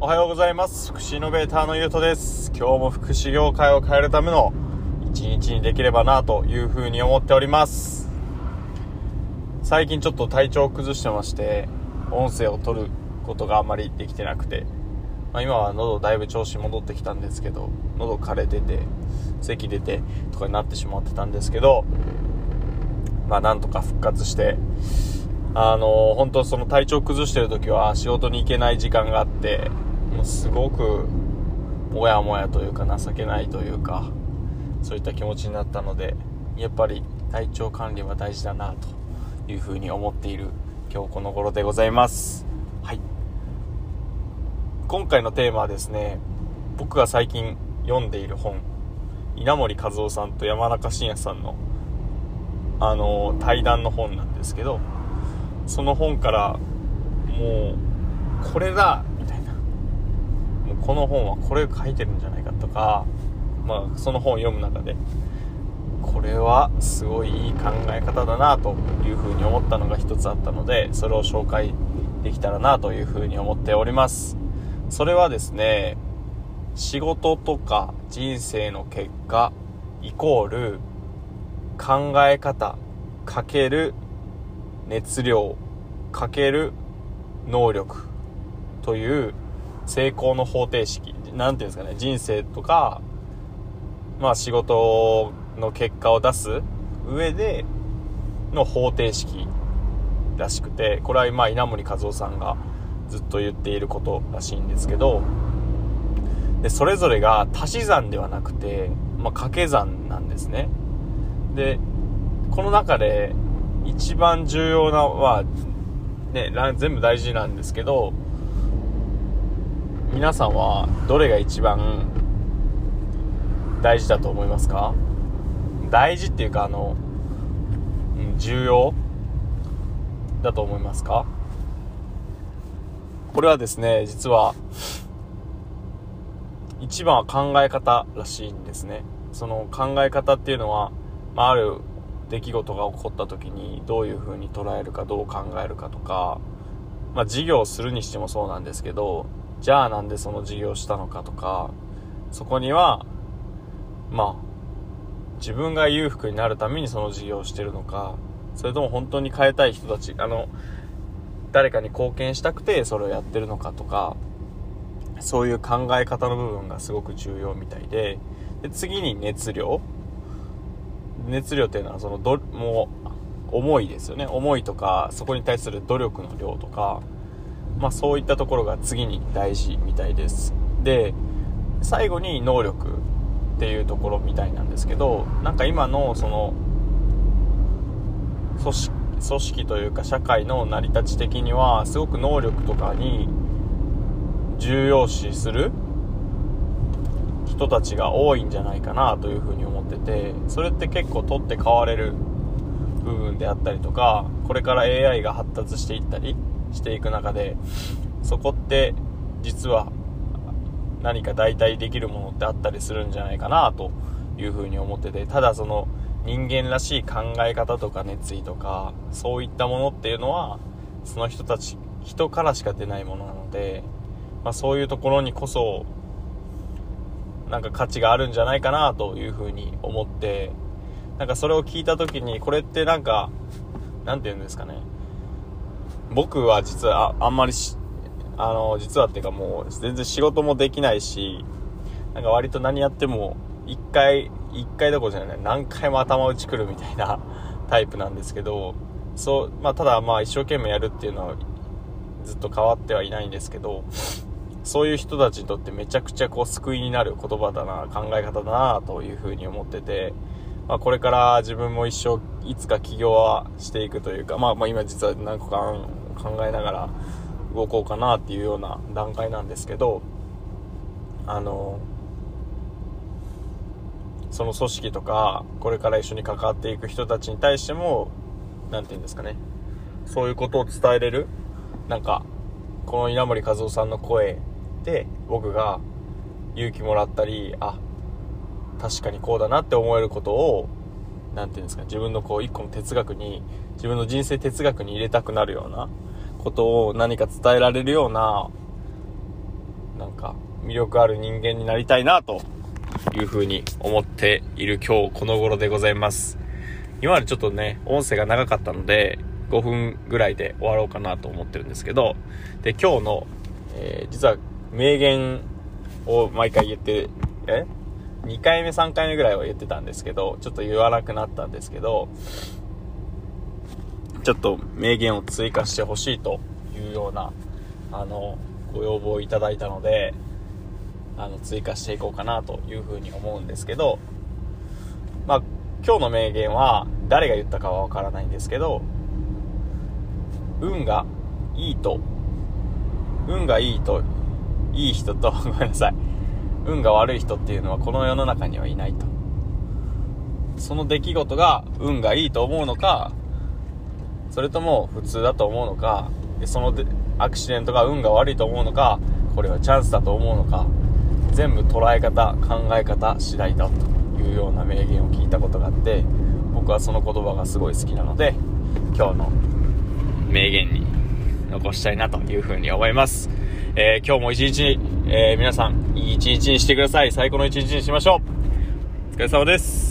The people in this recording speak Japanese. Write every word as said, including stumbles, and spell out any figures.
おはようございます。福祉イノベーターのゆうとです。今日も福祉業界を変えるための一日にできればなというふうに思っております。最近ちょっと体調を崩してまして、音声を取ることがあまりできてなくて、まあ、今は喉だいぶ調子戻ってきたんですけど、喉枯れてて咳出てとかになってしまってたんですけど、まあなんとか復活して、あの本当その体調崩してる時は仕事に行けない時間があって、すごくもやもやというか情けないというか、そういった気持ちになったので、やっぱり体調管理は大事だなというふうに思っている今日この頃でございます。はい、今回のテーマはですね、僕が最近読んでいる本、稲盛和夫さんと山中伸弥さんの、あの対談の本なんですけど、その本からもうこれだみたいな、もうこの本はこれ書いてるんじゃないかとか、まあその本を読む中でこれはすごいいい考え方だなというふうに思ったのが一つあったので、それを紹介できたらなというふうに思っております。それはですね、仕事とか人生の結果イコール考え方かける熱量かける能力という成功の方程式、なんていうんですかね、人生とか、まあ、仕事の結果を出す上での方程式らしくて、これはまあ稲盛和夫さんがずっと言っていることらしいんですけど、でそれぞれが足し算ではなくて、まあ、掛け算なんですね。でこの中で一番重要なは、ね、全部大事なんですけど、皆さんはどれが一番大事だと思いますか？大事っていうか、あの重要だと思いますか？これはですね、実は一番は考え方らしいんですね。その考え方っていうのは、まあ、ある出来事が起こった時にどういう風に捉えるか、どう考えるかとか、まあ事業をするにしてもそうなんですけど、じゃあなんでその事業をしたのかとか、そこにはまあ自分が裕福になるためにその事業をしてるのか、それとも本当に変えたい人たち、あの誰かに貢献したくてそれをやってるのかとか、そういう考え方の部分がすごく重要みたいで、で次に熱量熱量というのはそのどもう思いですよね。思いとか、そこに対する努力の量とか、まあ、そういったところが次に大事みたいです。で最後に能力っていうところみたいなんですけど、なんか今のその組織、組織というか社会の成り立ち的にはすごく能力とかに重要視する人たちが多いんじゃないかなというふうに思ってて、それって結構取って代われる部分であったりとか、これから エーアイ が発達していったりしていく中で、そこって実は何か代替できるものってあったりするんじゃないかなというふうに思ってて、ただその人間らしい考え方とか熱意とか、そういったものっていうのはその人たち、人からしか出ないものなので、まあ、そういうところにこそなんか価値があるんじゃないかなというふうに思って、なんかそれを聞いた時に、これってなんかなんていうんですかね、僕は実は あ, あんまりしあの実はっていうか、もう全然仕事もできないし、なんか割と何やっても一回一回どころじゃない何回も頭打ちくるみたいなタイプなんですけど、そう、まあ、ただまあ一生懸命やるっていうのはずっと変わってはいないんですけど、そういう人たちにとってめちゃくちゃこう救いになる言葉だな、考え方だなというふうに思ってて、まあ、これから自分も一生いつか起業はしていくというか、まあ、まあ今実は何個か考えながら動こうかなっていうような段階なんですけど、あのその組織とかこれから一緒に関わっていく人たちに対しても、なんていうんですかね、そういうことを伝えれる、なんかこの稲盛和夫さんの声で僕が勇気もらったり、あ、確かにこうだなって思えることを、なんていうんですか、自分のこう一個の哲学に、自分の人生哲学に入れたくなるようなことを何か伝えられるような、なんか魅力ある人間になりたいなというふうに思っている今日この頃でございます。今までちょっとね音声が長かったのでごふんぐらいで終わろうかなと思ってるんですけど、で今日の、えー、実は名言を毎回言ってえにかいめさんかいめぐらいは言ってたんですけど、ちょっと言わなくなったんですけど、ちょっと名言を追加してほしいというようなあのご要望をいただいたので、あの追加していこうかなというふうに思うんですけど、まあ今日の名言は誰が言ったかはわからないんですけど、運がいいと運がいいといい人とごめんなさい運が悪い人っていうのはこの世の中にはいないと。その出来事が運がいいと思うのか、それとも普通だと思うのか、でそのでアクシデントが運が悪いと思うのか、これはチャンスだと思うのか、全部捉え方考え方次第だというような名言を聞いたことがあって、僕はその言葉がすごい好きなので今日の名言に残したいなというふうに思います。えー、今日も一日、えー、皆さんいい一日にしてください。最高の一日にしましょう。お疲れ様です。